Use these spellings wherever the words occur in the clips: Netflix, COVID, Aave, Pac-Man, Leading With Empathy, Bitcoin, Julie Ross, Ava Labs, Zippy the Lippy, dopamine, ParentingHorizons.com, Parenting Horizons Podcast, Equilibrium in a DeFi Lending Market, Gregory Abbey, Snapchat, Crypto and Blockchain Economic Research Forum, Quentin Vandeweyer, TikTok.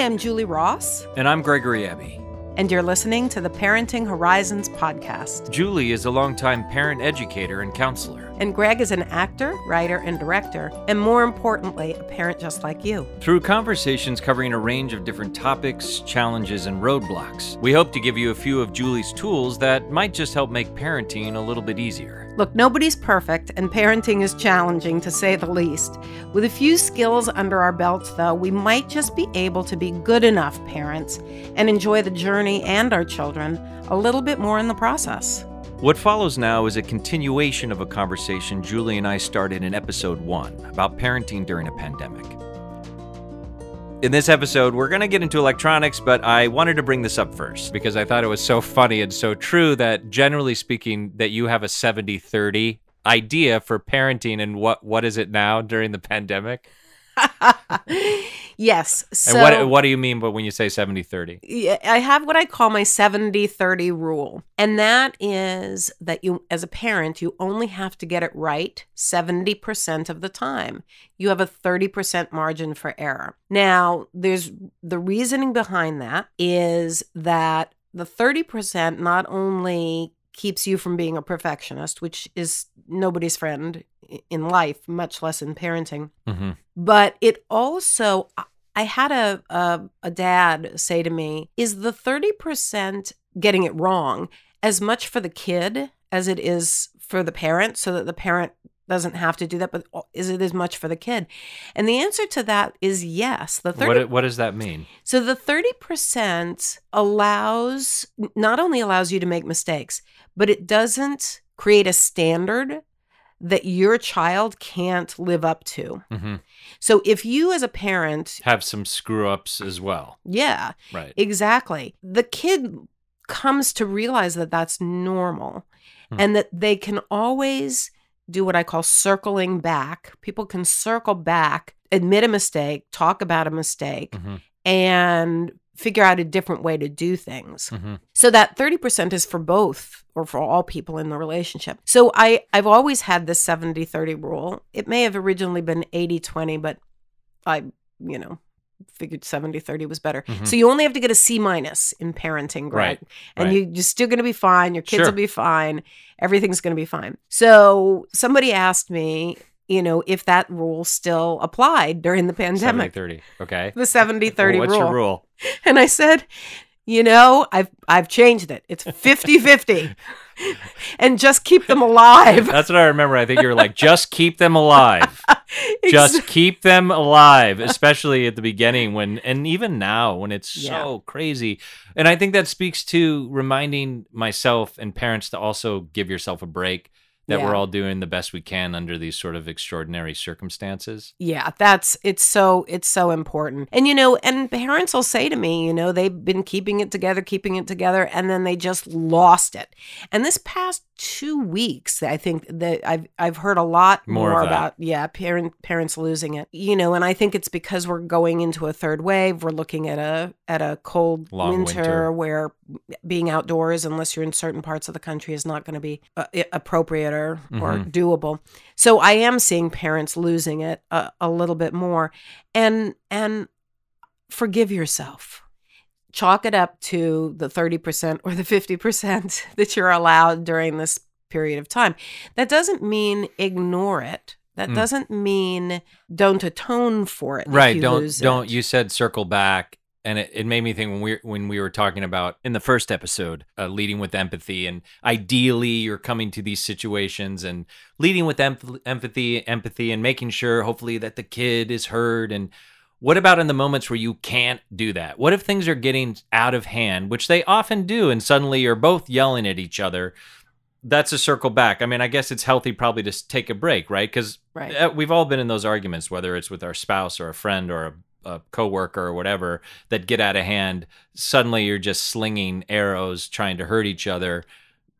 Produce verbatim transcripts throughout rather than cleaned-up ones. Hi, I'm Julie Ross. And I'm Gregory Abbey. And you're listening to the Parenting Horizons podcast. Julie is a longtime parent educator and counselor. And Greg is an actor, writer, and director, and more importantly, a parent just like you. Through conversations covering a range of different topics, challenges, and roadblocks, we hope to give you a few of Julie's tools that might just help make parenting a little bit easier. Look, nobody's perfect, and parenting is challenging, to say the least. With a few skills under our belts, though, we might just be able to be good enough parents and enjoy the journey and our children a little bit more in the process. What follows now is a continuation of a conversation Julie and I started in episode one about parenting during a pandemic. In this episode, we're going to get into electronics, but I wanted to bring this up first because I thought it was so funny and so true that, generally speaking, that you have a seventy thirty idea for parenting and what what is it now during the pandemic? Yes. So, and what, what do you mean by when you say seventy thirty? I have what I call my seventy thirty rule. And that is that you, as a parent, you only have to get it right seventy percent of the time. You have a thirty percent margin for error. Now, there's the reasoning behind that is that the thirty percent not only keeps you from being a perfectionist, which is nobody's friend in life, much less in parenting. Mm-hmm. But it also, I had a, a a dad say to me, is the thirty percent getting it wrong as much for the kid as it is for the parent, so that the parent doesn't have to do that, but is it as much for the kid? And the answer to that is yes. The thirty, what, what does that mean? So the thirty percent allows, not only allows you to make mistakes, but it doesn't create a standard that your child can't live up to. Mm-hmm. So if you as a parent have some screw-ups as well. Yeah, right. Exactly. The kid comes to realize that that's normal mm. and that they can always do what I call circling back. People can circle back, admit a mistake, talk about a mistake, mm-hmm. and figure out a different way to do things. Mm-hmm. So that thirty percent is for both or for all people in the relationship. So I, I've always had this seventy thirty rule. It may have originally been eighty twenty, but I, you know, figured seventy thirty was better. Mm-hmm. So you only have to get a C minus in parenting, Greg. Right, and right. You, you're still going to be fine. Your kids sure. will be fine. Everything's going to be fine. So somebody asked me, you know, if that rule still applied during the pandemic. seventy thirty, okay. The seventy thirty well, what's rule. What's your rule? And I said, you know, I've I've changed it. It's fifty fifty. And just keep them alive. That's what I remember. I think you were like, just keep them alive. Exactly. Just keep them alive, especially at the beginning when, and even now when it's yeah. so crazy. And I think that speaks to reminding myself and parents to also give yourself a break, that yeah. we're all doing the best we can under these sort of extraordinary circumstances. Yeah, that's, it's so, it's so important. And, you know, and parents will say to me, you know, they've been keeping it together, keeping it together, and then they just lost it. And this past two weeks, I think that I've, I've heard a lot more, more about, yeah, parent, parents losing it, you know, and I think it's because we're going into a third wave. We're looking at a, at a cold winter, winter where being outdoors, unless you're in certain parts of the country, is not going to be uh, appropriate or or mm-hmm. doable. So I am seeing parents losing it a, a little bit more. And and forgive yourself. Chalk it up to the thirty percent or the fifty percent that you're allowed during this period of time. That doesn't mean ignore it. That mm. doesn't mean don't atone for it. Right. If you don't lose don't it. You said circle back. And it, it made me think when we when we were talking about in the first episode, uh, leading with empathy, and ideally you're coming to these situations and leading with em- empathy, empathy, and making sure hopefully that the kid is heard. And what about in the moments where you can't do that? What if things are getting out of hand, which they often do, and suddenly you're both yelling at each other? That's a circle back. I mean, I guess it's healthy probably to take a break, right? Because right. we've all been in those arguments, whether it's with our spouse or a friend or a a coworker or whatever, that get out of hand. Suddenly you're just slinging arrows, trying to hurt each other.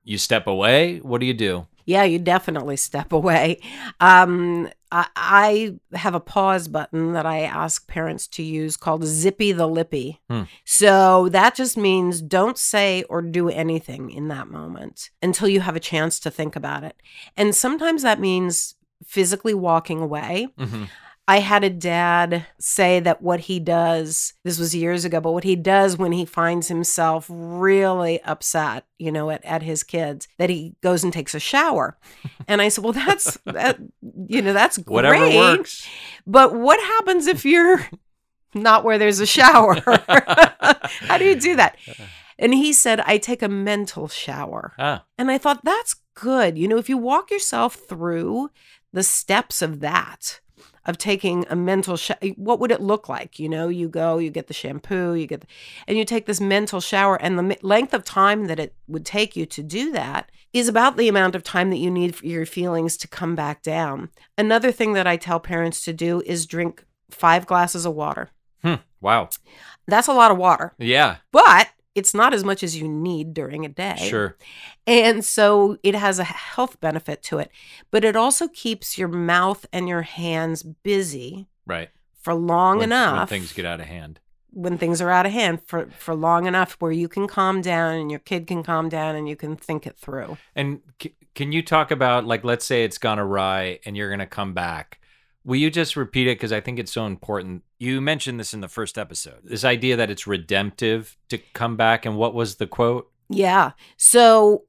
You step away. What do you do? Yeah, you definitely step away. Um, I, I have a pause button that I ask parents to use called Zippy the Lippy. Hmm. So that just means don't say or do anything in that moment until you have a chance to think about it. And sometimes that means physically walking away. Mm-hmm. I had a dad say that what he does, this was years ago, but what he does when he finds himself really upset, you know, at, at his kids, that he goes and takes a shower. And I said, well, that's, that, you know, that's great. Whatever works. But what happens if you're not where there's a shower? How do you do that? And he said, I take a mental shower. Ah. And I thought, that's good. You know, if you walk yourself through the steps of that, of taking a mental shower, what would it look like? You know, you go, you get the shampoo, you get, the, and you take this mental shower, and the length of time that it would take you to do that is about the amount of time that you need for your feelings to come back down. Another thing that I tell parents to do is drink five glasses of water. Hmm. Wow. That's a lot of water. Yeah. But it's not as much as you need during a day. Sure. And so it has a health benefit to it, but it also keeps your mouth and your hands busy. Right. For long when, enough. When things get out of hand. When things are out of hand for, for long enough where you can calm down and your kid can calm down and you can think it through. And c- can you talk about, like, let's say it's gone awry and you're going to come back. Will you just repeat it? Because I think it's so important. You mentioned this in the first episode, this idea that it's redemptive to come back. And what was the quote? Yeah. So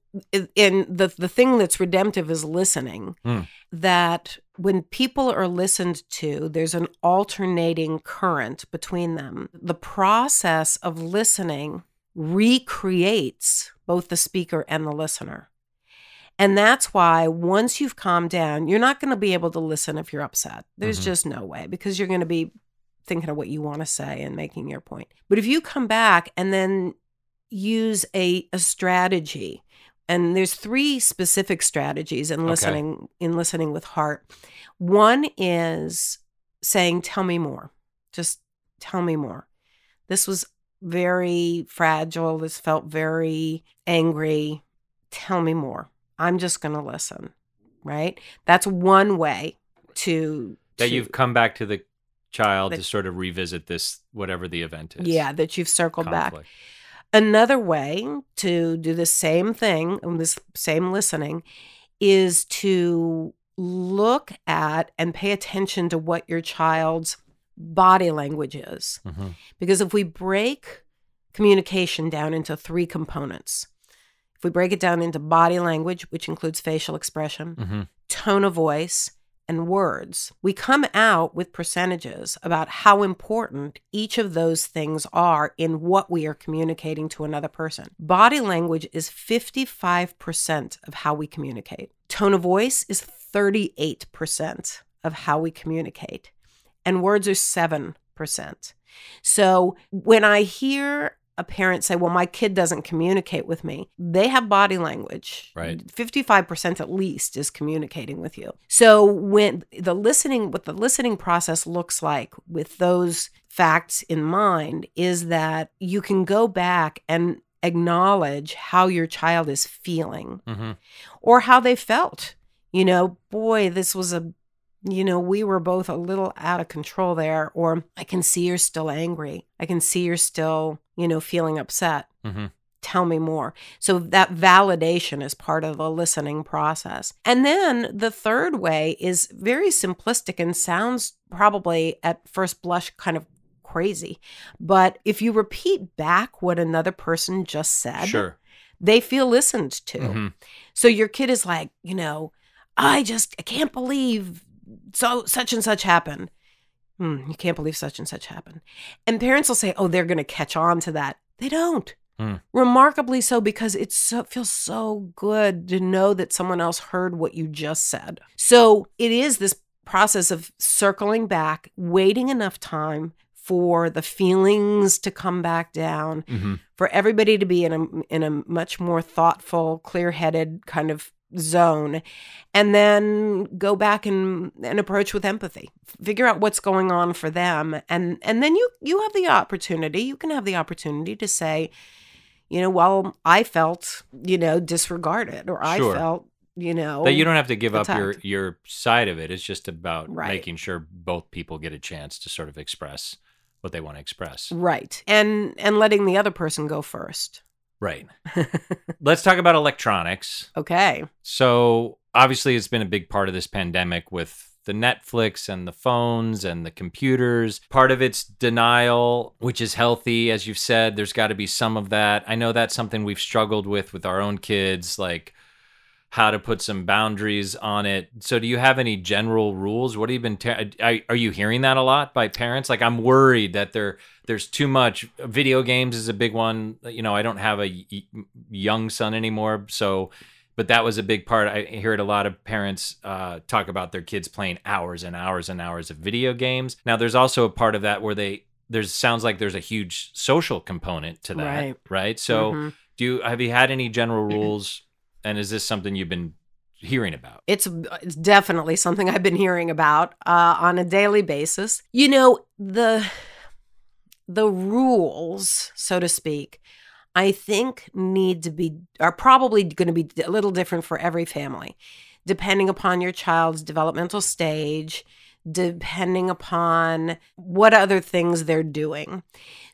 in the, the thing that's redemptive is listening, mm. that when people are listened to, there's an alternating current between them. The process of listening recreates both the speaker and the listener. And that's why once you've calmed down, you're not going to be able to listen if you're upset. There's mm-hmm. just no way, because you're going to be thinking of what you want to say and making your point. But if you come back and then use a, a strategy, and there's three specific strategies in listening, okay. in listening with heart. One is saying, tell me more. Just tell me more. This was very fragile. This felt very angry. Tell me more. I'm just going to listen, right? That's one way to... That to, you've come back to the child that, to sort of revisit this, whatever the event is. Yeah, that you've circled conflict. Back. Another way to do the same thing, this same listening, is to look at and pay attention to what your child's body language is. Mm-hmm. Because if we break communication down into three components... If we break it down into body language, which includes facial expression, mm-hmm. tone of voice, and words, we come out with percentages about how important each of those things are in what we are communicating to another person. Body language is fifty-five percent of how we communicate. Tone of voice is thirty-eight percent of how we communicate. And words are seven percent. So when I hear a parent say, well, my kid doesn't communicate with me, they have body language. Right. fifty-five percent at least is communicating with you. So when the listening, what the listening process looks like with those facts in mind is that you can go back and acknowledge how your child is feeling mm-hmm. or how they felt. You know, boy, this was a, you know, we were both a little out of control there, or I can see you're still angry. I can see you're still... you know, feeling upset. Mm-hmm. Tell me more. So that validation is part of the listening process. And then the third way is very simplistic and sounds probably at first blush kind of crazy. But if you repeat back what another person just said, sure. they feel listened to. Mm-hmm. So your kid is like, you know, I just I can't believe so such and such happened. Mm, you can't believe such and such happened. And parents will say, oh, they're going to catch on to that. They don't. Mm. Remarkably so, because it's so, it feels so good to know that someone else heard what you just said. So it is this process of circling back, waiting enough time for the feelings to come back down, mm-hmm. for everybody to be in a, in a much more thoughtful, clear-headed kind of zone, and then go back and, and approach with empathy. Figure out what's going on for them, and and then you you have the opportunity. You can have the opportunity to say, you know, well, I felt, you know, disregarded, or I sure. felt, you know, but you don't have to give attacked. Up your your side of it. It's just about right. making sure both people get a chance to sort of express what they want to express, right? And and letting the other person go first. Right. Let's talk about electronics. Okay. So obviously it's been a big part of this pandemic with the Netflix and the phones and the computers. Part of it's denial, which is healthy. As you've said, there's got to be some of that. I know that's something we've struggled with with our own kids, like how to put some boundaries on it. So do you have any general rules? What have you been, ta- I, are you hearing that a lot by parents? Like, I'm worried that there, there's too much. Video games is a big one. You know, I don't have a y- young son anymore, so, but that was a big part. I hear it a lot of parents uh, talk about their kids playing hours and hours and hours of video games. Now there's also a part of that where they, there's sounds like there's a huge social component to that, right? right? So mm-hmm. do you, have you had any general rules? And is this something you've been hearing about? It's it's definitely something I've been hearing about uh, on a daily basis. You know, the the rules, so to speak, I think need to be are probably going to be a little different for every family, depending upon your child's developmental stage, depending upon what other things they're doing.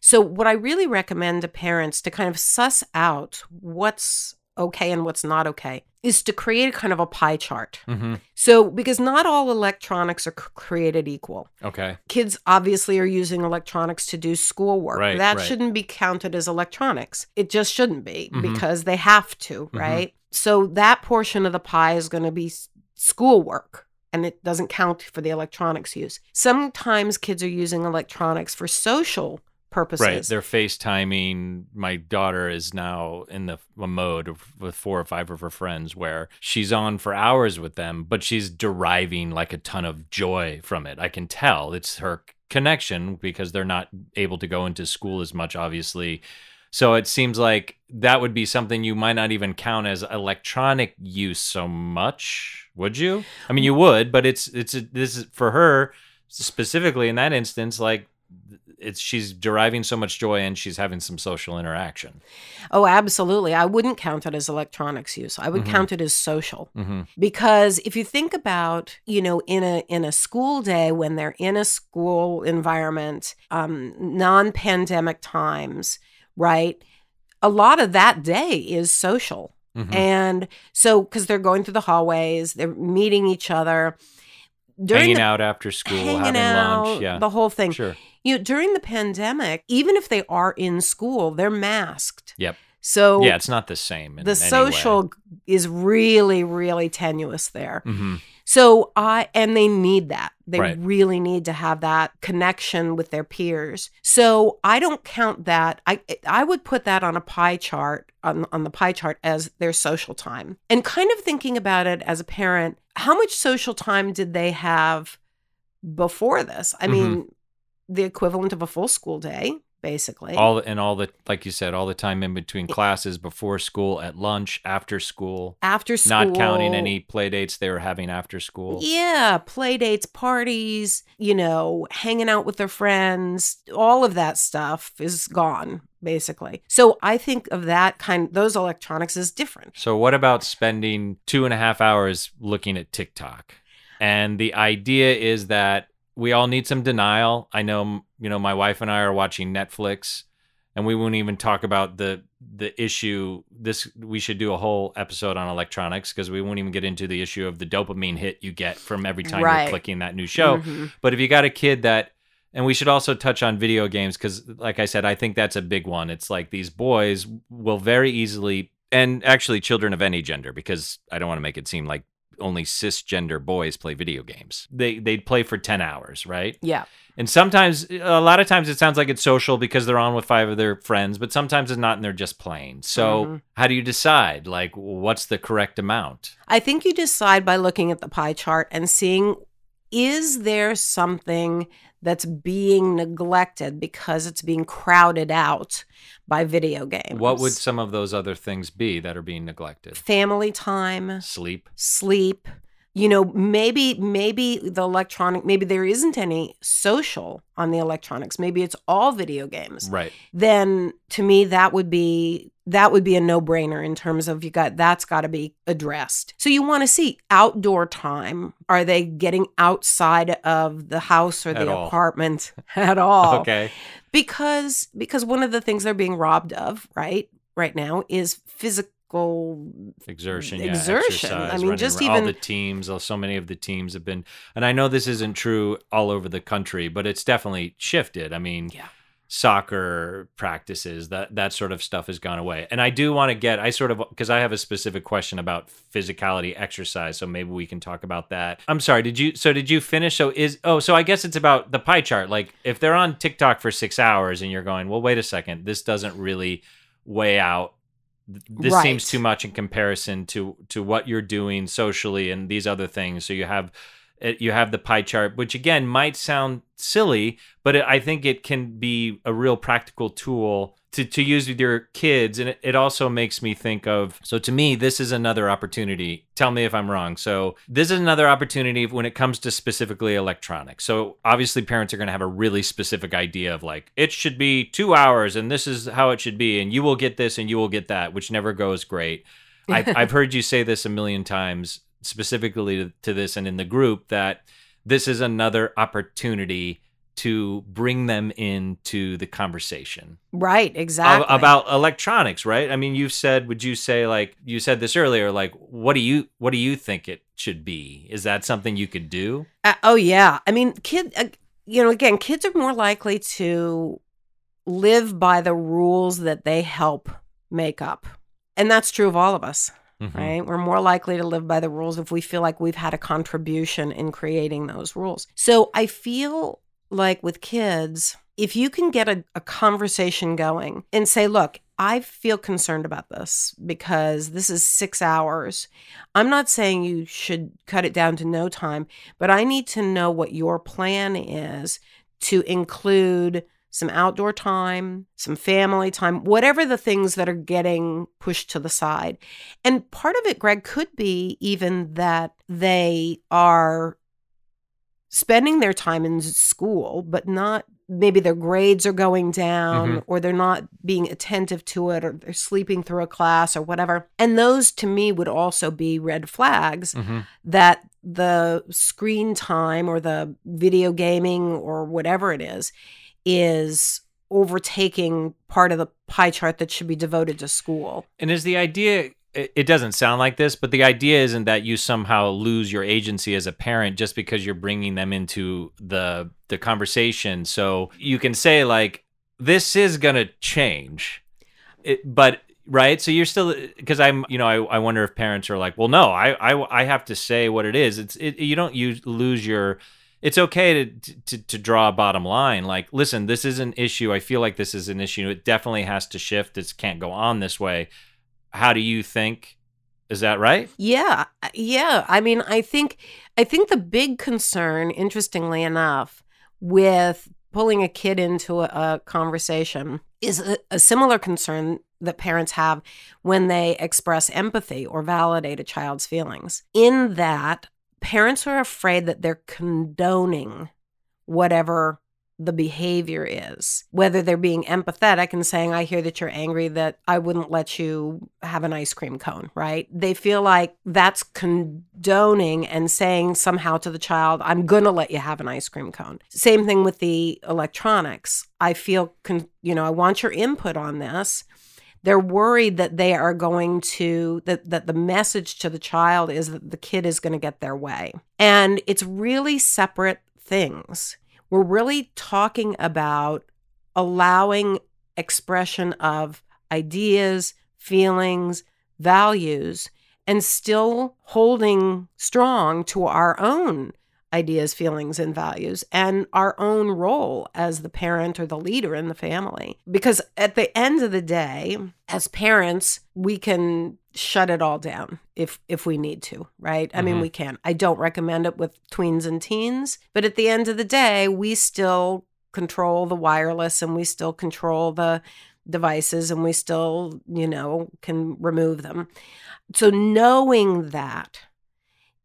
So what I really recommend to parents to kind of suss out what's okay and what's not okay is to create a kind of a pie chart. Mm-hmm. So, because not all electronics are c- created equal. Okay. Kids obviously are using electronics to do schoolwork. Right, that right. shouldn't be counted as electronics. It just shouldn't be mm-hmm. because they have to, mm-hmm. right? So that portion of the pie is going to be s- schoolwork. And it doesn't count for the electronics use. Sometimes kids are using electronics for social purposes. Right, they're FaceTiming. My daughter is now in the mode of, with four or five of her friends where she's on for hours with them, but she's deriving like a ton of joy from it. I can tell it's her connection because they're not able to go into school as much, obviously. So it seems like that would be something you might not even count as electronic use so much, would you? I mean, you would, but it's it's this is for her specifically in that instance, like. It's she's deriving so much joy and she's having some social interaction. Oh, absolutely. I wouldn't count it as electronics use. I would mm-hmm. count it as social. Mm-hmm. Because if you think about, you know, in a in a school day when they're in a school environment, um, non-pandemic times, right? A lot of that day is social. Mm-hmm. And so because they're going through the hallways, they're meeting each other. During hanging the, out after school, having out, lunch. Yeah, the whole thing. Sure. You know, during the pandemic, even if they are in school, they're masked. Yep. So yeah, it's not the same. In the social way. Is really, really tenuous there. Mm-hmm. So I uh, and they need that. They right. really need to have that connection with their peers. So I don't count that. I I would put that on a pie chart on on the pie chart as their social time. And kind of thinking about it as a parent, how much social time did they have before this? I mm-hmm. mean, the equivalent of a full school day, basically. All and all the, like you said, all the time in between classes, before school, at lunch, after school. After school. Not counting any play dates they were having after school. Yeah, play dates, parties, you know, hanging out with their friends, all of that stuff is gone, basically. So I think of that kind, those electronics is different. So what about spending two and a half hours looking at TikTok? And the idea is that we all need some denial. I know, you know, my wife and I are watching Netflix and we won't even talk about the the issue. This we should do a whole episode on electronics because we won't even get into the issue of the dopamine hit you get from every time right. you're clicking that new show. Mm-hmm. But if you got a kid that, and we should also touch on video games because, like I said, I think that's a big one. It's like these boys will very easily, and actually children of any gender, because I don't want to make it seem like only cisgender boys play video games. They they'd play for ten hours, right? Yeah. And sometimes, a lot of times it sounds like it's social because they're on with five of their friends, but sometimes it's not and they're just playing. So mm-hmm. how do you decide? Like, what's the correct amount? I think you decide by looking at the pie chart and seeing, is there something that's being neglected because it's being crowded out by video games? What would some of those other things be that are being neglected? Family time. Sleep. Sleep. You know, maybe maybe the electronic, maybe there isn't any social on the electronics. Maybe it's all video games. Right. Then to me, that would be that would be a no-brainer in terms of you got that's got to be addressed. So you want to see outdoor time. Are they getting outside of the house or the apartment at all? Okay. Because because one of the things they're being robbed of, right, right now is physical. physical exertion, yeah, exertion. Exercise, I mean, running, just even all the teams, so many of the teams have been, and I know this isn't true all over the country, but it's definitely shifted. I mean, yeah. soccer practices, that that sort of stuff has gone away. And I do want to get, I sort of, because I have a specific question about physicality exercise, so maybe we can talk about that. I'm sorry, did you, so did you finish? So is, oh, so I guess it's about the pie chart. Like if they're on TikTok for six hours and you're going, well, wait a second, this doesn't really weigh out. This right. seems too much in comparison to, to what you're doing socially and these other things. So you have you have the pie chart, which again might sound silly, but it, I think it can be a real practical tool to, to use with your kids. And it, it also makes me think of, so to me, this is another opportunity. Tell me if I'm wrong. So this is another opportunity when it comes to specifically electronics. So obviously parents are going to have a really specific idea of like, it should be two hours and this is how it should be. And you will get this and you will get that, which never goes great. I've, I've heard you say this a million times, specifically to this and in the group, that this is another opportunity to bring them into the conversation. Right, exactly. About electronics, right? I mean, you've said, would you say like, you said this earlier, like, what do you, what do you think it should be? Is that something you could do? Uh, oh yeah. I mean, kid, uh, you know, again, kids are more likely to live by the rules that they help make up. And that's true of all of us. Mm-hmm. Right? We're more likely to live by the rules if we feel like we've had a contribution in creating those rules. So I feel like with kids, if you can get a, a conversation going and say, look, I feel concerned about this because this is six hours. I'm not saying you should cut it down to no time, but I need to know what your plan is to include some outdoor time, some family time, whatever the things that are getting pushed to the side. And part of it, Greg, could be even that they are spending their time in school, but not, maybe their grades are going down mm-hmm. or they're not being attentive to it, or they're sleeping through a class or whatever. And those to me would also be red flags mm-hmm. that the screen time or the video gaming or whatever it is, is overtaking part of the pie chart that should be devoted to school. And is the idea, it doesn't sound like this, but the idea isn't that you somehow lose your agency as a parent just because you're bringing them into the the conversation. So you can say like, this is going to change, it, but right? So you're still, because I'm, you know, I, I wonder if parents are like, well, no, I, I, I have to say what it is. It's it, you don't use, lose your, it's okay to, to to draw a bottom line. Like, listen, this is an issue. I feel like this is an issue. It definitely has to shift. It can't go on this way. How do you think? Is that right? Yeah. Yeah. I mean, I think I think the big concern, interestingly enough, with pulling a kid into a, a conversation is a, a similar concern that parents have when they express empathy or validate a child's feelings, in that parents are afraid that they're condoning whatever the behavior is, whether they're being empathetic and saying, I hear that you're angry that I wouldn't let you have an ice cream cone, right? They feel like that's condoning and saying somehow to the child, I'm going to let you have an ice cream cone. Same thing with the electronics. I feel, con- you know, I want your input on this. They're worried that they are going to, that, that the message to the child is that the kid is going to get their way. And it's really separate things. We're really talking about allowing expression of ideas, feelings, values, and still holding strong to our own ideas, feelings, and values, and our own role as the parent or the leader in the family. Because at the end of the day, as parents, we can shut it all down if if we need to, right? Mm-hmm. I mean, we can. I don't recommend it with tweens and teens, but at the end of the day, we still control the wireless and we still control the devices and we still, you know, can remove them. So knowing that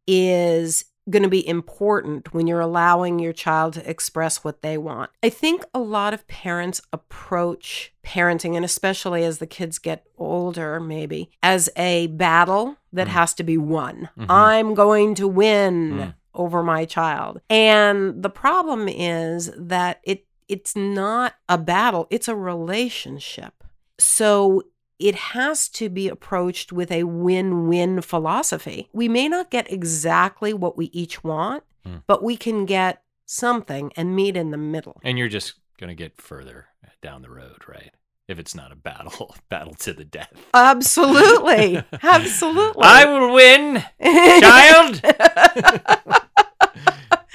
is going to be important when you're allowing your child to express what they want. I think a lot of parents approach parenting, and especially as the kids get older, maybe, as a battle that mm-hmm. has to be won. Mm-hmm. I'm going to win mm. over my child. And the problem is that it it's not a battle, it's a relationship. So it has to be approached with a win-win philosophy. We may not get exactly what we each want, mm. but we can get something and meet in the middle. And you're just going to get further down the road, right? If it's not a battle, battle to the death. Absolutely. Absolutely. I will win, child.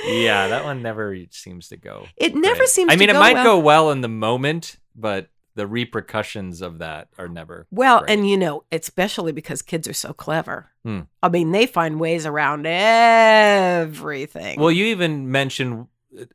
Yeah, that one never seems to go. It never right. seems I mean, to go I mean, it might well. go well in the moment, but the repercussions of that are never Well, great. And you know, especially because kids are so clever. Hmm. I mean, they find ways around everything. Well, you even mentioned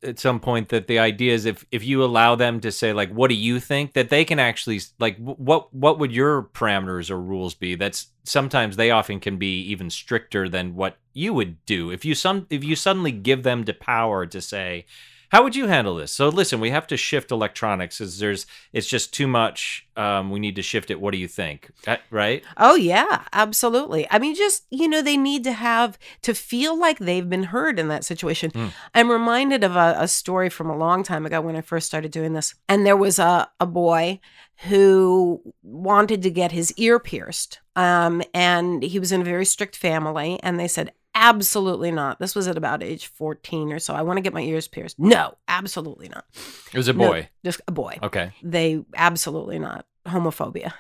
at some point that the idea is if, if you allow them to say, like, what do you think? That they can actually, like, what what would your parameters or rules be? That's sometimes they often can be even stricter than what you would do. If you some if you suddenly give them the power to say, how would you handle this? So listen, we have to shift electronics. Is there's it's just too much. Um, we need to shift it. What do you think? Right? Oh yeah, absolutely. I mean, just you know, they need to have to feel like they've been heard in that situation. Mm. I'm reminded of a, a story from a long time ago when I first started doing this, and there was a a boy who wanted to get his ear pierced, um, and he was in a very strict family, and they said, absolutely not. This was at about age fourteen or so. I want to get my ears pierced. No, absolutely not. It was a boy. No, just a boy. Okay. They absolutely not. Homophobia.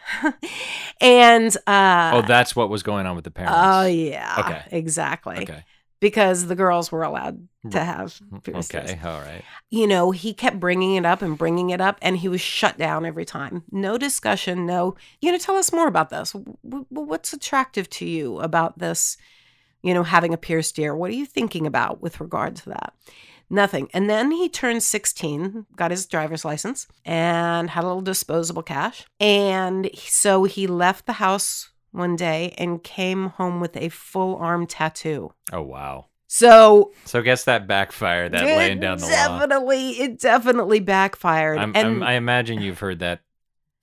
and uh Oh, that's what was going on with the parents. Oh yeah. Okay. Exactly. Okay. Because the girls were allowed to have piercings. Okay, all right. You know, he kept bringing it up and bringing it up, and he was shut down every time. No discussion, no, you know, tell us more about this. What's attractive to you about this? You know, having a pierced ear, what are you thinking about with regard to that? Nothing. And then he turned sixteen, got his driver's license, and had a little disposable cash. And so he left the house one day and came home with a full arm tattoo. Oh, wow. So, so I guess that backfired, that laying down the law. Definitely, it definitely backfired. I'm, and I'm, I imagine you've heard that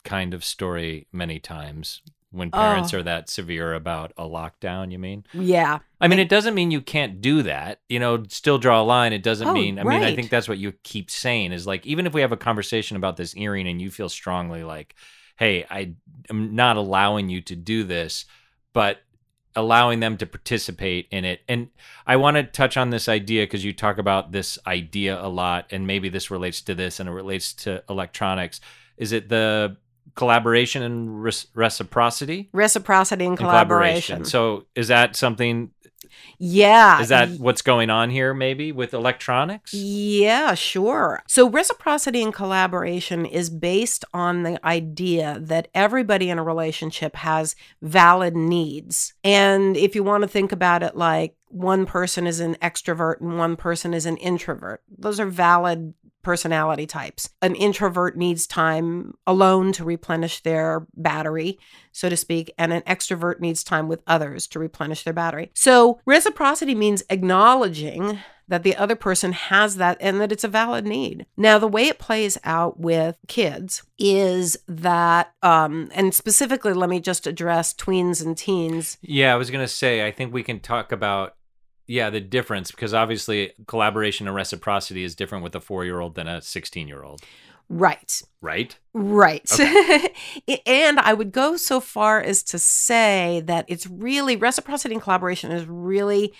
kind of story many times. When parents oh. are that severe about a lockdown, you mean? Yeah. I mean, it doesn't mean you can't do that. You know, still draw a line. It doesn't oh, mean, I right. mean, I think that's what you keep saying is like, even if we have a conversation about this earring and you feel strongly like, hey, I am not allowing you to do this, but allowing them to participate in it. And I want to touch on this idea because you talk about this idea a lot, and maybe this relates to this and it relates to electronics. Is it the collaboration and re- reciprocity? Reciprocity and, and collaboration. collaboration. So is that something? Yeah. Is that what's going on here maybe with electronics? Yeah, sure. So reciprocity and collaboration is based on the idea that everybody in a relationship has valid needs. And if you want to think about it like one person is an extrovert and one person is an introvert, those are valid personality types. An introvert needs time alone to replenish their battery, so to speak, and an extrovert needs time with others to replenish their battery. So reciprocity means acknowledging that the other person has that and that it's a valid need. Now, the way it plays out with kids is that, um, and specifically, let me just address tweens and teens. Yeah, I was going to say, I think we can talk about Yeah, the difference, because obviously collaboration and reciprocity is different with a four-year-old than a sixteen-year-old. Right. Right? Right. Okay. And I would go so far as to say that it's really, reciprocity and collaboration is really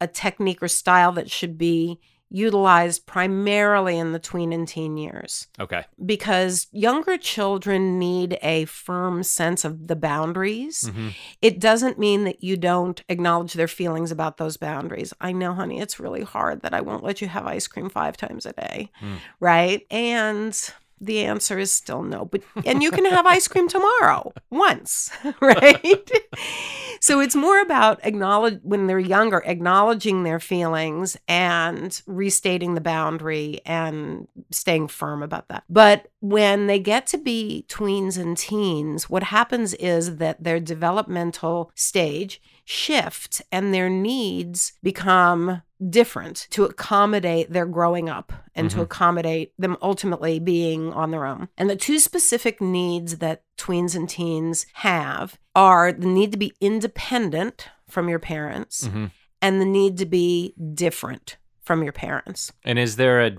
a technique or style that should be utilized primarily in the tween and teen years. Okay. Because younger children need a firm sense of the boundaries. Mm-hmm. It doesn't mean that you don't acknowledge their feelings about those boundaries. I know, honey, it's really hard that I won't let you have ice cream five times a day, mm. right? And the answer is still no. But and you can have ice cream tomorrow once, right? So it's more about acknowledge when they're younger, acknowledging their feelings and restating the boundary and staying firm about that. But when they get to be tweens and teens, what happens is that their developmental stage shifts and their needs become different to accommodate their growing up and mm-hmm. to accommodate them ultimately being on their own. And the two specific needs that tweens and teens have are the need to be independent from your parents mm-hmm. and the need to be different from your parents. And is there a,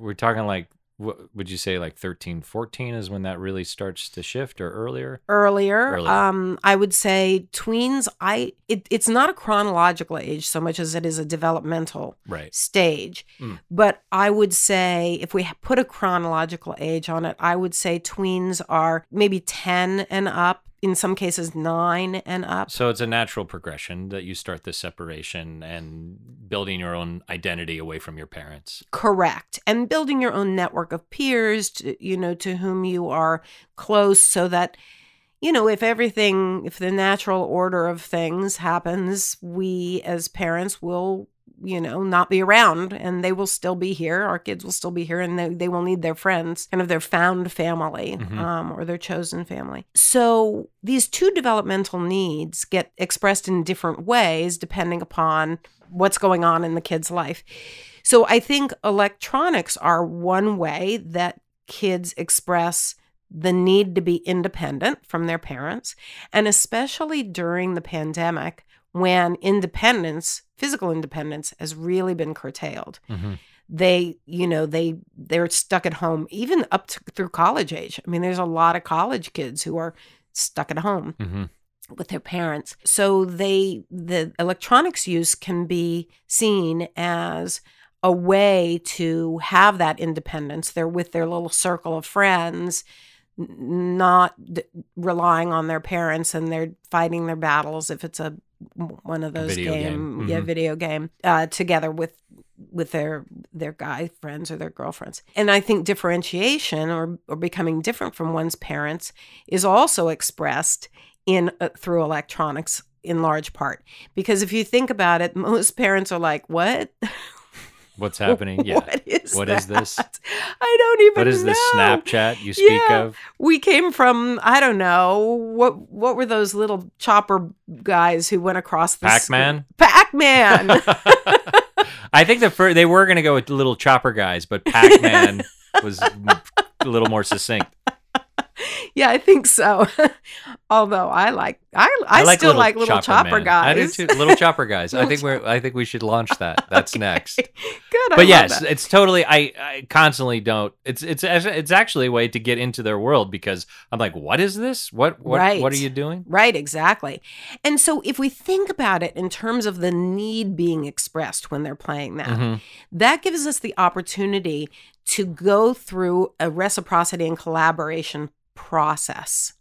we're talking like What would you say, like thirteen, fourteen is when that really starts to shift, or earlier? Earlier. Earlier. Um, I would say tweens, I it, it's not a chronological age so much as it is a developmental right. stage. Mm. But I would say if we put a chronological age on it, I would say tweens are maybe ten and up. In some cases, nine and up. So it's a natural progression that you start this separation and building your own identity away from your parents. Correct. And building your own network of peers, to, you know, to whom you are close, so that, you know, if everything, if the natural order of things happens, we as parents will, you know, not be around, and they will still be here. Our kids will still be here, and they, they will need their friends, kind of their found family, mm-hmm. um, or their chosen family. So these two developmental needs get expressed in different ways depending upon what's going on in the kid's life. So I think electronics are one way that kids express the need to be independent from their parents, and especially during the pandemic, when independence, physical independence, has really been curtailed. Mm-hmm. They, you know, they, they're stuck at home, even up to, through college age. I mean, there's a lot of college kids who are stuck at home mm-hmm. with their parents. So they, the electronics use can be seen as a way to have that independence. They're with their little circle of friends, not d- relying on their parents, and they're fighting their battles if it's a one of those video game, game. Mm-hmm. yeah, video game, uh, together with with their their guy friends or their girlfriends. And I think differentiation, or or becoming different from one's parents, is also expressed in uh, through electronics in large part. Because if you think about it, most parents are like, "What? What's happening? Yeah. What is What that? is this? I don't even know. What is know. this Snapchat you speak yeah. of? We came from, I don't know, what what were those little chopper guys who went across the Pac-Man? Sc- Pac-Man. I think the first, they were going to go with little chopper guys, but Pac-Man was a little more succinct. Yeah, I think so. Although I like, I, I, I like still little like little chopper, chopper guys. I do too. Little chopper guys. I think we're. I think we should launch that. That's okay. Next. Good. But I yes, it's totally. I, I constantly don't. It's it's it's actually a way to get into their world, because I'm like, what is this? What what right. what are you doing? Right. Exactly. And so if we think about it in terms of the need being expressed when they're playing that, mm-hmm. that gives us the opportunity to go through a reciprocity and collaboration process.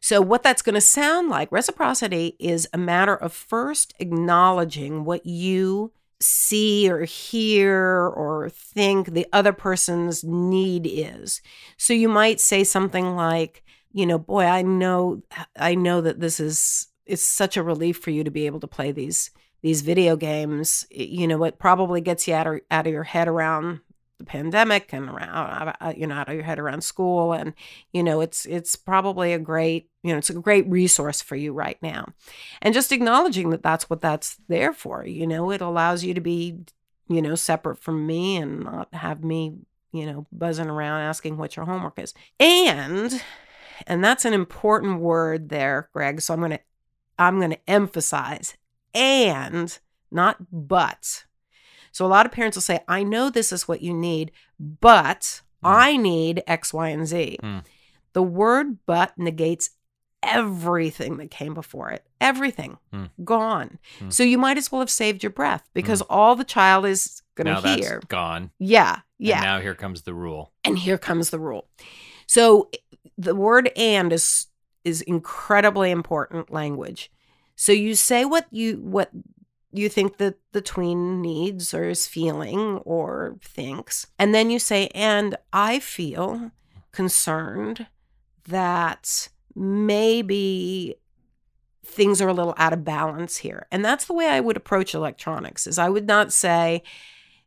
So what that's going to sound like, reciprocity is a matter of first acknowledging what you see or hear or think the other person's need is. So you might say something like, you know, boy, I know, I know that this is, it's such a relief for you to be able to play these, these video games. You know, it probably gets you out of, out of your head around the pandemic and around, you know, out of your head around school. And, you know, it's, it's probably a great, you know, it's a great resource for you right now. And just acknowledging that that's what that's there for, you know, it allows you to be, you know, separate from me and not have me, you know, buzzing around asking what your homework is. And, and that's an important word there, Greg. So I'm going to, I'm going to emphasize and, not but. So a lot of parents will say, I know this is what you need, but mm. I need X, Y, and Z. Mm. The word but negates everything that came before it. Everything. Mm. Gone. Mm. So you might as well have saved your breath, because mm. all the child is going to hear. That's gone. Yeah. Yeah. And now here comes the rule. And here comes the rule. So the word and is is incredibly important language. So you say what you... what. you think that the tween needs or is feeling or thinks. And then you say, and I feel concerned that maybe things are a little out of balance here. And that's the way I would approach electronics, is I would not say,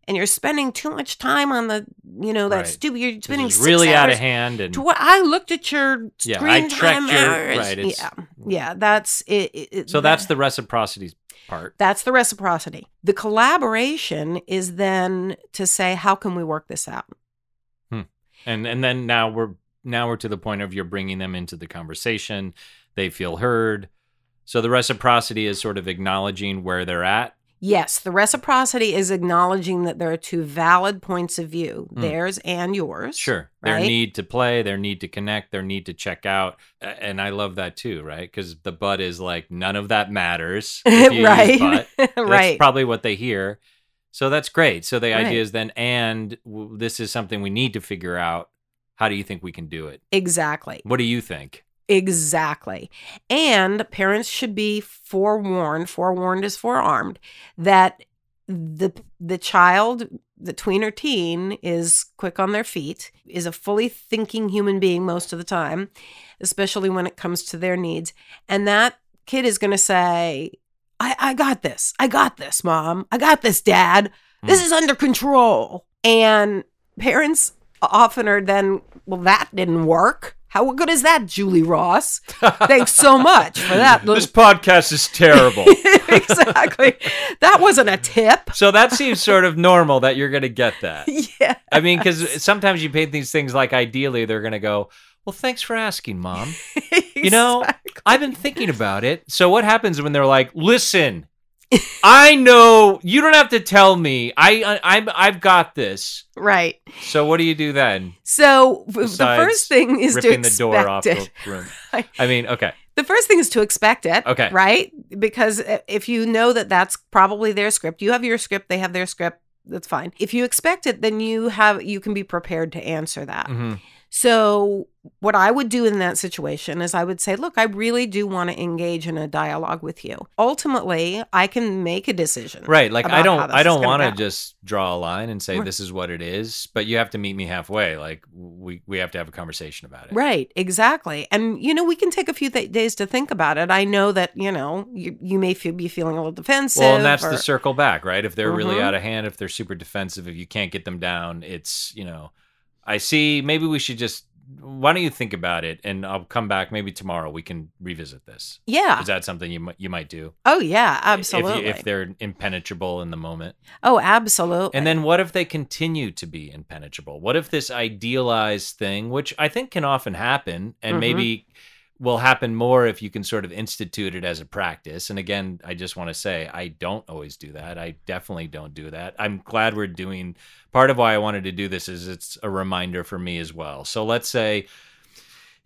and you're spending too much time on the, you know, that right. stupid, you're spending six really hours. Really out of hand. And tw- I looked at your yeah, screen I time your, hours. Right, yeah, yeah, that's it. it so that, that's the reciprocity part. That's the reciprocity. The collaboration is then to say, how can we work this out? Hmm. And and then now we're now we're to the point of you're bringing them into the conversation. They feel heard. So the reciprocity is sort of acknowledging where they're at. Yes, the reciprocity is acknowledging that there are two valid points of view, mm. theirs and yours. Sure. Right? Their need to play, their need to connect, their need to check out. And I love that too, right? Because the but is like, none of that matters. If you right. use but. That's right. probably what they hear. So that's great. So the right. idea is then, and w- this is something we need to figure out. How do you think we can do it? Exactly. What do you think? Exactly. And parents should be forewarned, forewarned is forearmed, that the the child, the tween or teen, is quick on their feet, is a fully thinking human being most of the time, especially when it comes to their needs. And that kid is going to say, I, I got this. I got this, Mom. I got this, Dad. This mm. is under control. And parents often are then, well, that didn't work. How good is that, Julie Ross? Thanks so much for that. This podcast is terrible. Exactly. That wasn't a tip. So that seems sort of normal that you're going to get that. Yeah. I mean, because sometimes you paint these things like ideally they're going to go, well, thanks for asking, Mom. Exactly. You know, I've been thinking about it. So what happens when they're like, listen, I know you don't have to tell me. I, I I'm I've got this. Right. So what do you do then? So Besides the first thing is to expect the door off it. The room. Right. I mean, okay. The first thing is to expect it. Okay. Right? Because if you know that that's probably their script, you have your script, they have their script. That's fine. If you expect it, then you have you can be prepared to answer that. Mm-hmm. So what I would do in that situation is I would say, look, I really do want to engage in a dialogue with you. Ultimately, I can make a decision. Right. Like, I don't I don't want to just draw a line and say this is what it is, but you have to meet me halfway. Like, we, we have to have a conversation about it. Right. Exactly. And, you know, we can take a few th- days to think about it. I know that, you know, you, you may feel, be feeling a little defensive. Well, and that's or... the circle back, right? If they're mm-hmm. really out of hand, if they're super defensive, if you can't get them down, it's, you know... I see. Maybe we should just, why don't you think about it? And I'll come back. Maybe tomorrow we can revisit this. Yeah. Is that something you, you might do? Oh, yeah, absolutely. If, you, if they're impenetrable in the moment. Oh, absolutely. And then what if they continue to be impenetrable? What if this idealized thing, which I think can often happen and mm-hmm. maybe will happen more if you can sort of institute it as a practice. And again, I just want to say, I don't always do that. I definitely don't do that. I'm glad we're doing, part of why I wanted to do this is it's a reminder for me as well. So let's say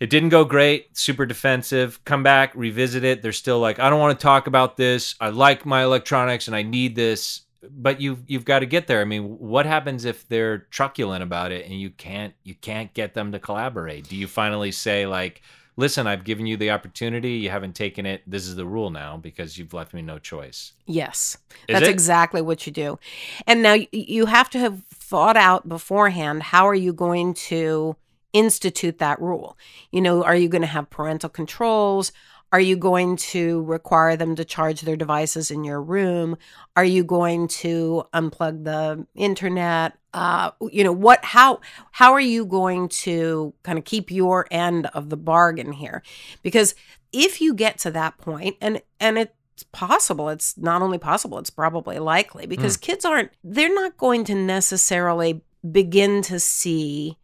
it didn't go great, super defensive, come back, revisit it. They're still like, I don't want to talk about this. I like my electronics and I need this, but you've, you've got to get there. I mean, what happens if they're truculent about it and you can't, you can't get them to collaborate? Do you finally say like, listen, I've given you the opportunity. You haven't taken it. This is the rule now because you've left me no choice. Yes. Is that's it? Exactly what you do. And now you have to have thought out beforehand, how are you going to institute that rule? You know, are you going to have parental controls? Are you going to require them to charge their devices in your room? Are you going to unplug the internet? Uh, you know, what, how, how are you going to kind of keep your end of the bargain here? Because if you get to that point, and, and it's possible, it's not only possible, it's probably likely, because mm. kids aren't, they're not going to necessarily begin to see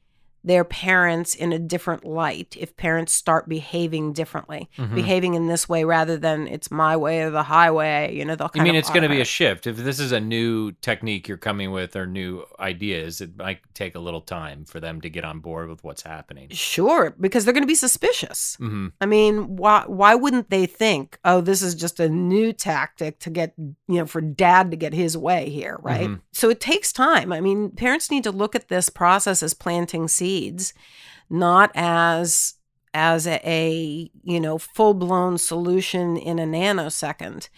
their parents in a different light if parents start behaving differently, mm-hmm. behaving in this way rather than it's my way or the highway, you know, they'll kind of... I mean, it's going to be a shift. If this is a new technique you're coming with or new ideas, it might take a little time for them to get on board with what's happening. Sure, because they're going to be suspicious. Mm-hmm. I mean, why why wouldn't they think, oh, this is just a new tactic to get, you know, for Dad to get his way here, right? Mm-hmm. So it takes time. I mean, parents need to look at this process as planting seeds. Needs, not as as a, a you know full-blown solution in a nanosecond.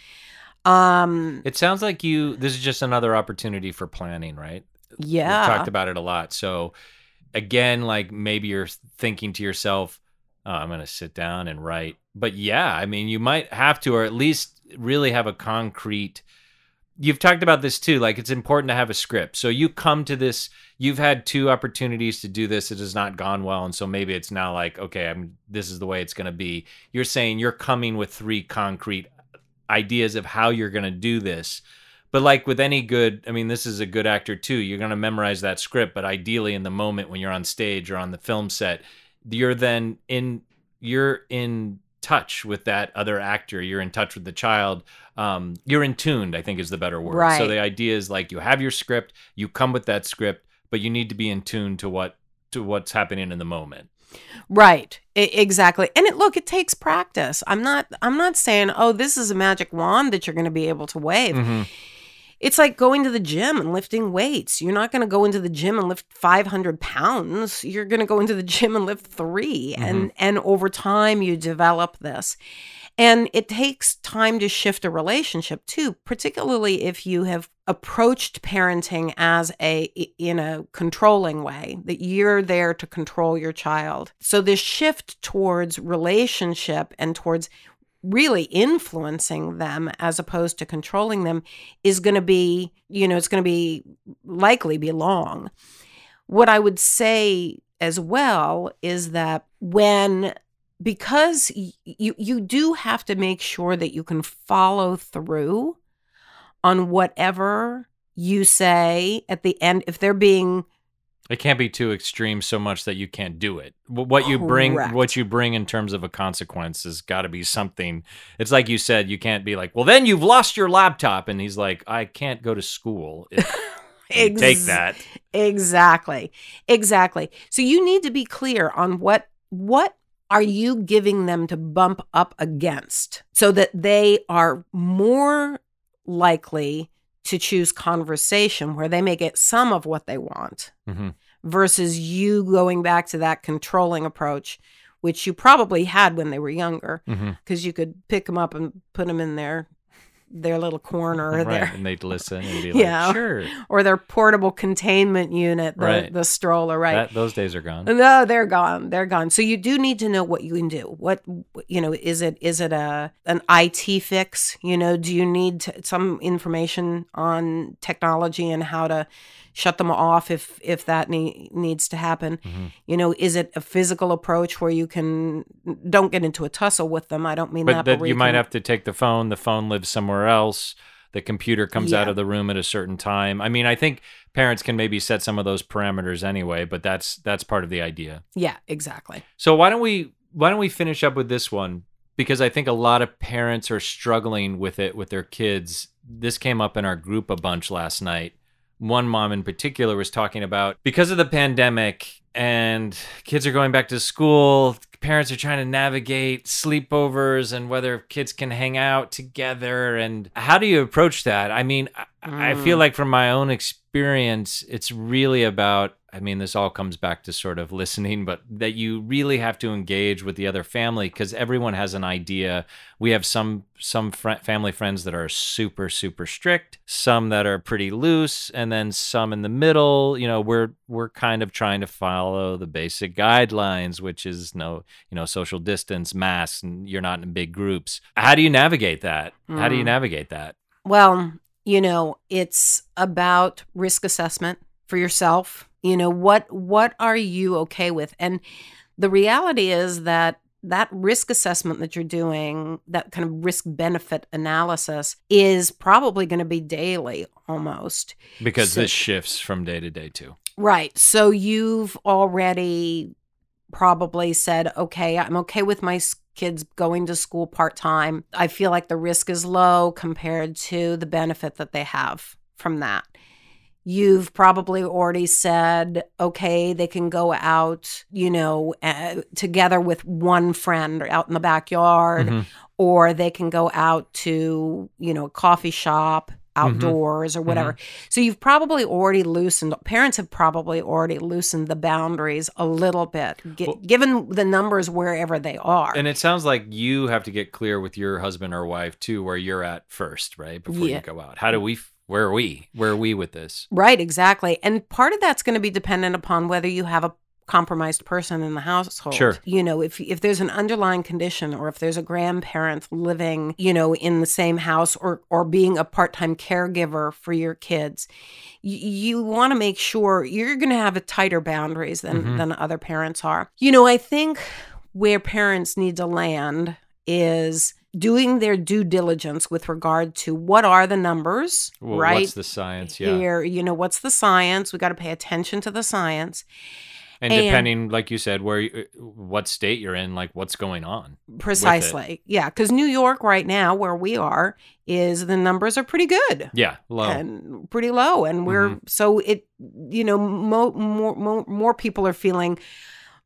Um, it sounds like you. This is just another opportunity for planning, right? Yeah, we've talked about it a lot. So again, like maybe you're thinking to yourself, oh, "I'm going to sit down and write." But yeah, I mean, you might have to, or at least really have a concrete. You've talked about this too, like it's important to have a script. So you come to this, you've had two opportunities to do this. It has not gone well. And so maybe it's now like, okay, I'm, this is the way it's going to be. You're saying you're coming with three concrete ideas of how you're going to do this. But like with any good, I mean, this is a good actor too. You're going to memorize that script, but ideally in the moment when you're on stage or on the film set, you're then in, you're in touch with that other actor, you're in touch with the child, um, you're in tuned, I think is the better word. Right. So the idea is like you have your script, you come with that script, but you need to be in tune to what to what's happening in the moment. Right. I- exactly. And it, look, it takes practice. I'm not I'm not saying, oh, this is a magic wand that you're going to be able to wave. Mm-hmm. It's like going to the gym and lifting weights. You're not going to go into the gym and lift five hundred pounds. You're going to go into the gym and lift three. Mm-hmm. And, and over time, you develop this. And it takes time to shift a relationship too, particularly if you have approached parenting as a, in a controlling way, that you're there to control your child. So this shift towards relationship and towards really influencing them as opposed to controlling them is going to be, you know, it's going to be likely be long. What I would say as well is that when, because you, you do have to make sure that you can follow through on whatever you say at the end, if they're being, it can't be too extreme so much that you can't do it. What you bring, Correct. what you bring in terms of a consequence has got to be something. It's like you said, you can't be like, well, then you've lost your laptop. And he's like, I can't go to school. If Ex- take that. Exactly. Exactly. So you need to be clear on what, what are you giving them to bump up against so that they are more likely to choose conversation where they may get some of what they want, mm-hmm. versus you going back to that controlling approach, which you probably had when they were younger, because mm-hmm. you could pick them up and put them in their their little corner. Right, their, and they'd listen and be like, know, sure. Or their portable containment unit, the, right. the stroller, right? That, those days are gone. No, they're gone. They're gone. So you do need to know what you can do. What, you know, is it is it a an I T fix? You know, do you need to, some information on technology and how to shut them off if, if that ne- needs to happen? Mm-hmm. You know, is it a physical approach where you can, don't get into a tussle with them? I don't mean but that. But that you might can... have to take the phone. The phone lives somewhere else. The computer comes yeah. out of the room at a certain time. I mean, I think parents can maybe set some of those parameters anyway, but that's that's part of the idea. Yeah, exactly. So why don't we why don't we finish up with this one? Because I think a lot of parents are struggling with it with their kids. This came up in our group a bunch last night. One mom in particular was talking about, because of the pandemic and kids are going back to school, parents are trying to navigate sleepovers and whether kids can hang out together. And how do you approach that? I mean, mm. I feel like from my own experience, it's really about, I mean, this all comes back to sort of listening, but that you really have to engage with the other family because everyone has an idea. We have some some fr- family friends that are super, super strict, some that are pretty loose, and then some in the middle. You know, we're we're kind of trying to follow the basic guidelines, which is no, you know, social distance, masks, and you're not in big groups. How do you navigate that? Mm. How do you navigate that? Well, you know, it's about risk assessment for yourself. You know, what what are you okay with? And the reality is that that risk assessment that you're doing, that kind of risk-benefit analysis, is probably going to be daily almost. Because so, this shifts from day to day too. Right. So you've already probably said, okay, I'm okay with my kids going to school part-time. I feel like the risk is low compared to the benefit that they have from that. You've probably already said, okay, they can go out, you know, uh, together with one friend out in the backyard, mm-hmm. or they can go out to, you know, a coffee shop outdoors mm-hmm. or whatever. Mm-hmm. So you've probably already loosened, parents have probably already loosened the boundaries a little bit, g- well, given the numbers wherever they are. And it sounds like you have to get clear with your husband or wife too, where you're at first, right? Before yeah. you go out. How do we... Where are we? Where are we with this? Right, exactly. And part of that's going to be dependent upon whether you have a compromised person in the household. Sure. You know, if if there's an underlying condition or if there's a grandparent living, you know, in the same house or or being a part-time caregiver for your kids, you, you want to make sure you're going to have a tighter boundaries than, mm-hmm. than other parents are. You know, I think where parents need to land is doing their due diligence with regard to what are the numbers, well, right? What's the science? Yeah. Here, you know, what's the science? We got to pay attention to the science. And, and depending, like you said, where, you, what state you're in, like what's going on. Precisely. Yeah. Because New York right now, where we are, is the numbers are pretty good. Yeah. Low. And pretty low. And we're, mm-hmm. so it, you know, mo- more, more, more people are feeling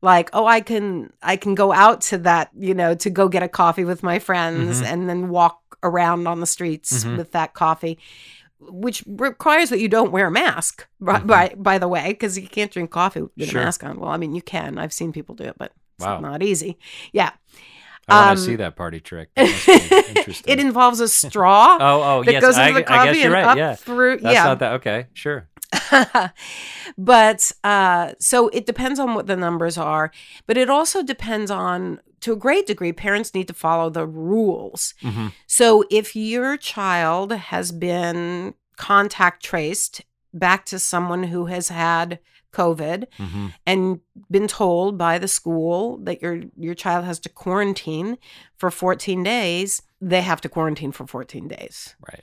like, oh, I can, I can go out to that, you know, to go get a coffee with my friends, mm-hmm. and then walk around on the streets, mm-hmm. with that coffee. Which requires that you don't wear a mask, by, by, by the way, because you can't drink coffee with sure. a mask on. Well, I mean, you can. I've seen people do it, but it's wow. not easy. Yeah. I um, want to see that party trick. That must be interesting. It involves a straw oh, oh, that yes. goes into I, the coffee I guess you're right. and up yeah. through. That's yeah. not that. Okay, sure. But uh, so it depends on what the numbers are, but it also depends on, to a great degree, parents need to follow the rules. Mm-hmm. So if your child has been contact traced back to someone who has had COVID, mm-hmm. and been told by the school that your your child has to quarantine for fourteen days, they have to quarantine for fourteen days. Right.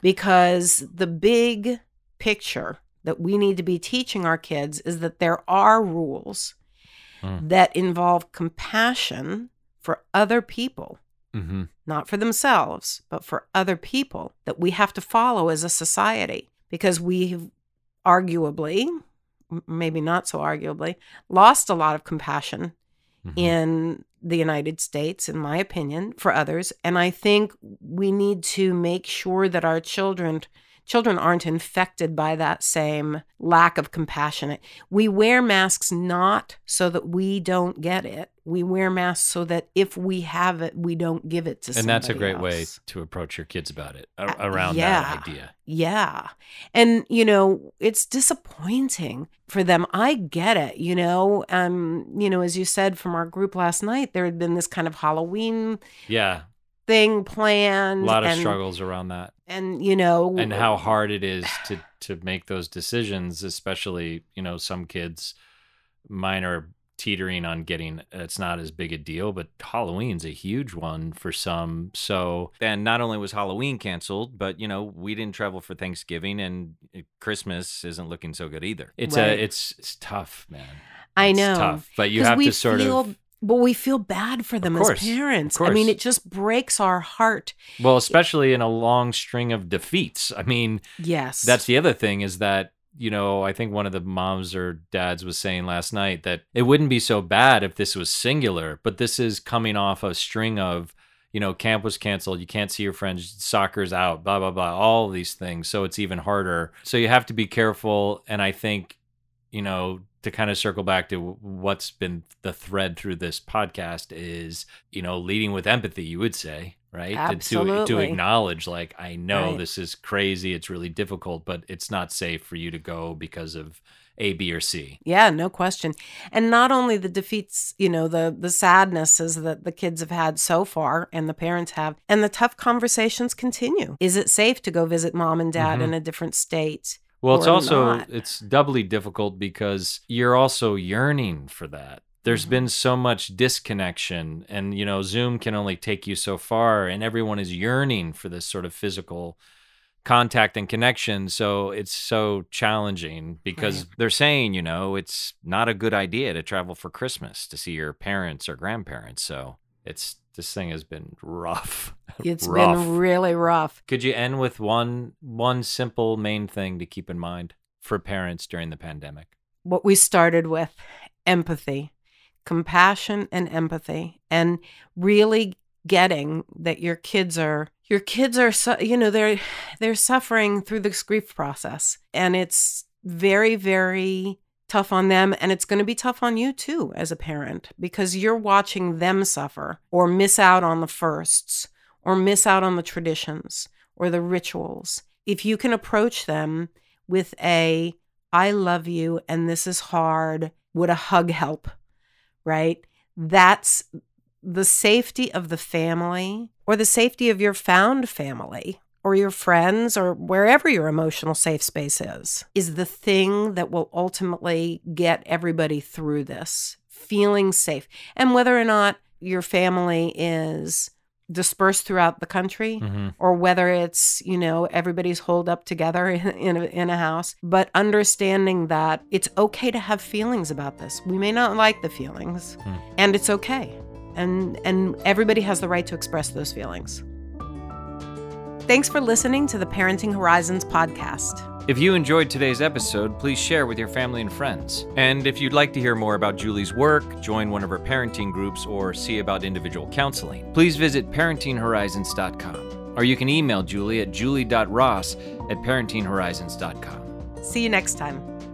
Because the big picture that we need to be teaching our kids is that there are rules that involve compassion for other people, mm-hmm. not for themselves, but for other people, that we have to follow as a society, because we arguably, maybe not so arguably, lost a lot of compassion, mm-hmm. in the United States, in my opinion, for others. And I think we need to make sure that our children... Children aren't infected by that same lack of compassion. We wear masks not so that we don't get it. We wear masks so that if we have it, we don't give it to and somebody else. And that's a great else. way to approach your kids about it, a- around yeah, that idea. Yeah. And, you know, it's disappointing for them. I get it, you know. Um, you know, as you said from our group last night, there had been this kind of Halloween yeah. thing planned. A lot of and, struggles around that. And, you know, and how hard it is to, to make those decisions, especially, you know, some kids, mine are teetering on getting, it's not as big a deal, but Halloween's a huge one for some. So, and not only was Halloween canceled, but, you know, we didn't travel for Thanksgiving, and Christmas isn't looking so good either. It's right. a, it's, it's tough, man. It's I know. tough, but you have to sort feel- of. But we feel bad for them, of course, as parents. I mean, it just breaks our heart. Well, especially in a long string of defeats. I mean, yes, that's the other thing is that, you know, I think one of the moms or dads was saying last night that it wouldn't be so bad if this was singular, but this is coming off a string of, you know, camp was canceled, you can't see your friends, soccer's out, blah, blah, blah, all these things. So it's even harder. So you have to be careful. And I think, you know, to kind of circle back to what's been the thread through this podcast is, you know, leading with empathy, you would say, right? Absolutely. To, to acknowledge, like, I know right. this is crazy, it's really difficult, but it's not safe for you to go because of A, B, or C. Yeah, no question. And not only the defeats, you know, the the sadnesses that the kids have had so far and the parents have, and the tough conversations continue. Is it safe to go visit mom and dad, mm-hmm. in a different state? Well, it's also, not. it's doubly difficult because you're also yearning for that. There's mm-hmm. been so much disconnection, and, you know, Zoom can only take you so far, and everyone is yearning for this sort of physical contact and connection. So it's so challenging because right. they're saying, you know, it's not a good idea to travel for Christmas to see your parents or grandparents. So it's, this thing has been rough. It's rough. been really rough. Could you end with one one simple main thing to keep in mind for parents during the pandemic? What we started with, empathy, compassion and empathy, and really getting that your kids are your kids are su- you know they're they're suffering through this grief process, and it's very, very tough on them, and it's going to be tough on you too as a parent, because you're watching them suffer or miss out on the firsts or miss out on the traditions or the rituals. If you can approach them with a, I love you and this is hard, would a hug help, right? That's the safety of the family, or the safety of your found family, or your friends, or wherever your emotional safe space is, is the thing that will ultimately get everybody through this, feeling safe. And whether or not your family is dispersed throughout the country, mm-hmm. or whether it's, you know, everybody's holed up together in a, in a house, but understanding that it's okay to have feelings about this. We may not like the feelings, mm. and it's okay. And, and everybody has the right to express those feelings. Thanks for listening to the Parenting Horizons podcast. If you enjoyed today's episode, please share with your family and friends. And if you'd like to hear more about Julie's work, join one of her parenting groups, or see about individual counseling, please visit Parenting Horizons dot com. Or you can email Julie at julie dot ross at Parenting Horizons dot com. See you next time.